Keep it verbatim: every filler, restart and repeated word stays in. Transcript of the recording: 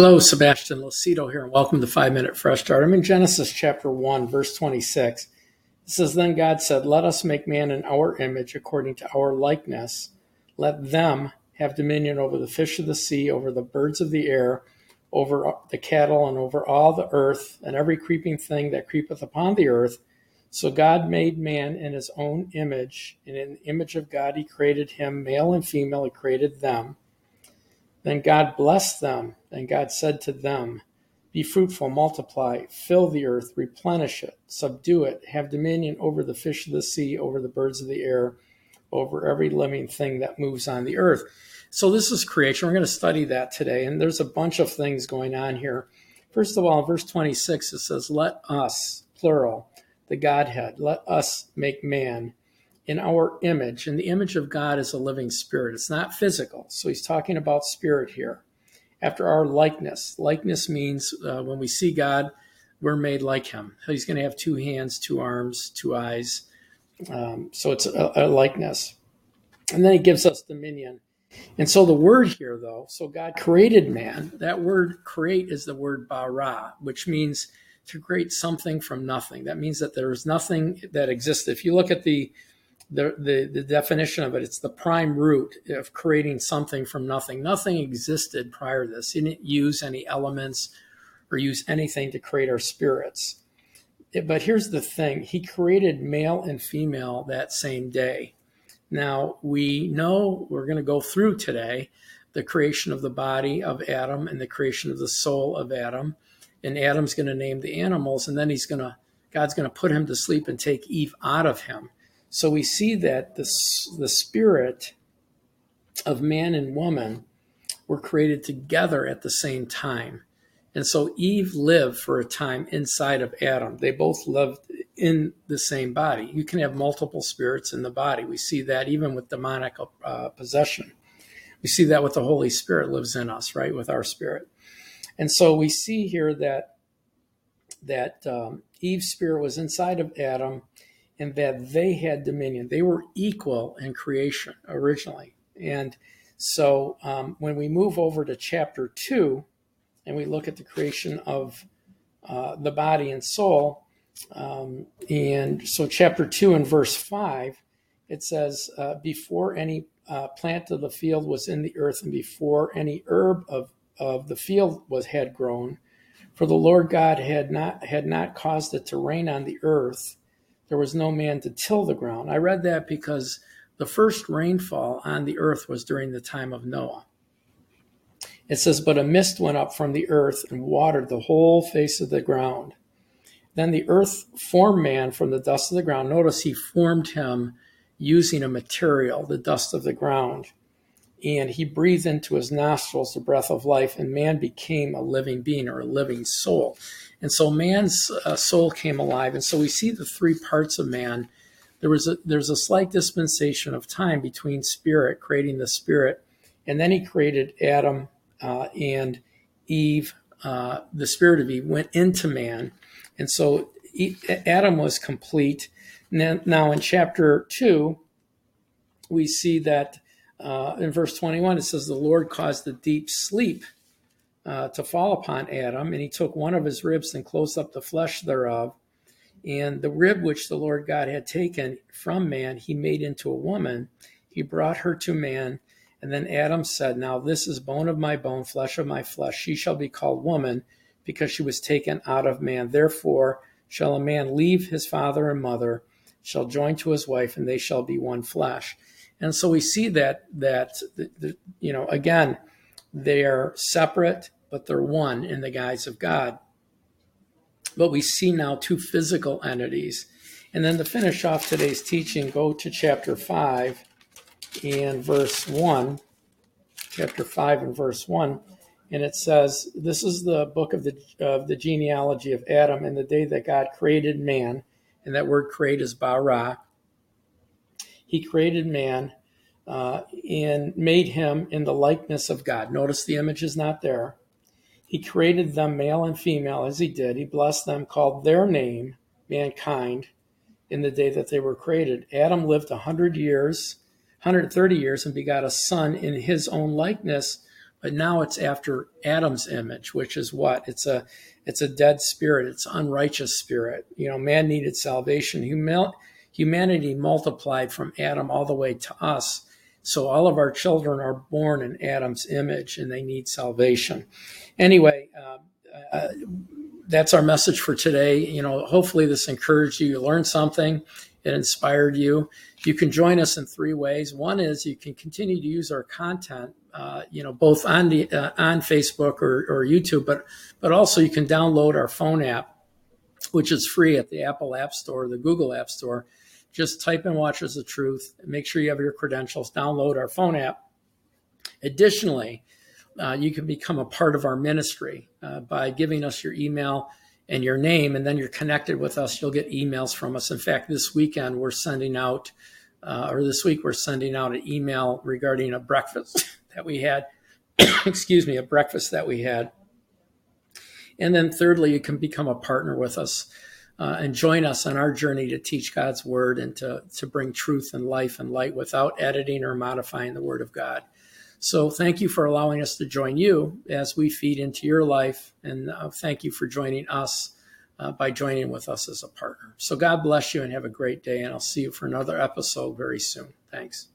Hello, Sebastian Lucido here, and welcome to five minute Fresh Start. I'm in Genesis chapter one, verse twenty-six. It says, "Then God said, let us make man in our image according to our likeness. Let them have dominion over the fish of the sea, over the birds of the air, over the cattle, and over all the earth, and every creeping thing that creepeth upon the earth. So God made man in his own image, and in the image of God he created him, male and female he created them. Then God blessed them, and God said to them, be fruitful, multiply, fill the earth, replenish it, subdue it, have dominion over the fish of the sea, over the birds of the air, over every living thing that moves on the earth." So this is creation. We're going to study that today, and there's a bunch of things going on here. First of all, in verse twenty-six, it says, "Let us," plural, the Godhead, "let us make man in our image." And the image of God is a living spirit. It's not physical. So he's talking about spirit here. "After our likeness." Likeness means uh, when we see God, we're made like him. He's going to have two hands, two arms, two eyes. Um, so it's a, a likeness. And then he gives us dominion. And so the word here, though, so God created man. That word create is the word bara, which means to create something from nothing. That means that there is nothing that exists. If you look at the The, the the definition of it, it's the prime root of creating something from nothing. Nothing existed prior to this. He didn't use any elements or use anything to create our spirits. But here's the thing. He created male and female that same day. Now, we know we're going to go through today the creation of the body of Adam and the creation of the soul of Adam. And Adam's going to name the animals, and then he's going to God's going to put him to sleep and take Eve out of him. So we see that the, the spirit of man and woman were created together at the same time. And so Eve lived for a time inside of Adam. They both lived in the same body. You can have multiple spirits in the body. We see that even with demonic uh, possession. We see that with the Holy Spirit lives in us, right, with our spirit. And so we see here that, that um, Eve's spirit was inside of Adam, and that they had dominion. They were equal in creation originally. And so um, when we move over to chapter two, and we look at the creation of uh, the body and soul, um, and so chapter two and verse five, it says, uh, before any uh, plant of the field was in the earth, and before any herb of, of the field was had grown, for the Lord God had not had not caused it to rain on the earth, there was no man to till the ground. I read that because the first rainfall on the earth was during the time of Noah. It says, "But a mist went up from the earth and watered the whole face of the ground. Then the earth formed man from the dust of the ground." Notice he formed him using a material, the dust of the ground. "And he breathed into his nostrils the breath of life, and man became a living being," or a living soul. And so man's uh, soul came alive. And so we see the three parts of man. There was a, there's a slight dispensation of time between spirit, creating the spirit, and then he created Adam uh, and Eve. Uh, the spirit of Eve went into man. And so Adam was complete. Now, now in chapter two, we see that Uh, in verse twenty-one, it says, "The Lord caused the deep sleep uh, to fall upon Adam, and he took one of his ribs and closed up the flesh thereof. And the rib which the Lord God had taken from man, he made into a woman. He brought her to man. And then Adam said, now this is bone of my bone, flesh of my flesh. She shall be called woman, because she was taken out of man. Therefore shall a man leave his father and mother, shall join to his wife, and they shall be one flesh." And so we see that, that the, the, you know, again, they're separate, but they're one in the guise of God. But we see now two physical entities. And then to finish off today's teaching, go to chapter five and verse one. Chapter five and verse one. And it says, "This is the book of the, of the genealogy of Adam, and the day that God created man." And that word create is bara. He created man uh, and made him in the likeness of God. Notice the image is not there. "He created them male and female as he did. He blessed them, called their name, mankind, in the day that they were created. Adam lived one hundred years, one hundred thirty years, and begot a son in his own likeness, but now it's after Adam's image, which is what? It's a it's a dead spirit. It's unrighteous spirit. You know, man needed salvation. Humil- humanity multiplied from Adam all the way to us. So all of our children are born in Adam's image, and they need salvation. Anyway, uh, uh, that's our message for today. You know, hopefully this encouraged you. You learned something. It inspired you. You can join us in three ways. One is you can continue to use our content, uh, you know, both on the uh, on Facebook or, or YouTube, but but also you can download our phone app, which is free at the Apple App Store, the Google App Store. Just type in Watchers of Truth. Make sure you have your credentials. Download our phone app. Additionally, uh, you can become a part of our ministry uh, by giving us your email and your name, and then you're connected with us. You'll get emails from us. In fact, this weekend we're sending out, uh, or this week we're sending out an email regarding a breakfast that we had. Excuse me, a breakfast that we had. And then thirdly, you can become a partner with us uh, and join us on our journey to teach God's word and to, to bring truth and life and light without editing or modifying the word of God. So thank you for allowing us to join you as we feed into your life. And uh, thank you for joining us uh, by joining with us as a partner. So God bless you and have a great day. And I'll see you for another episode very soon. Thanks.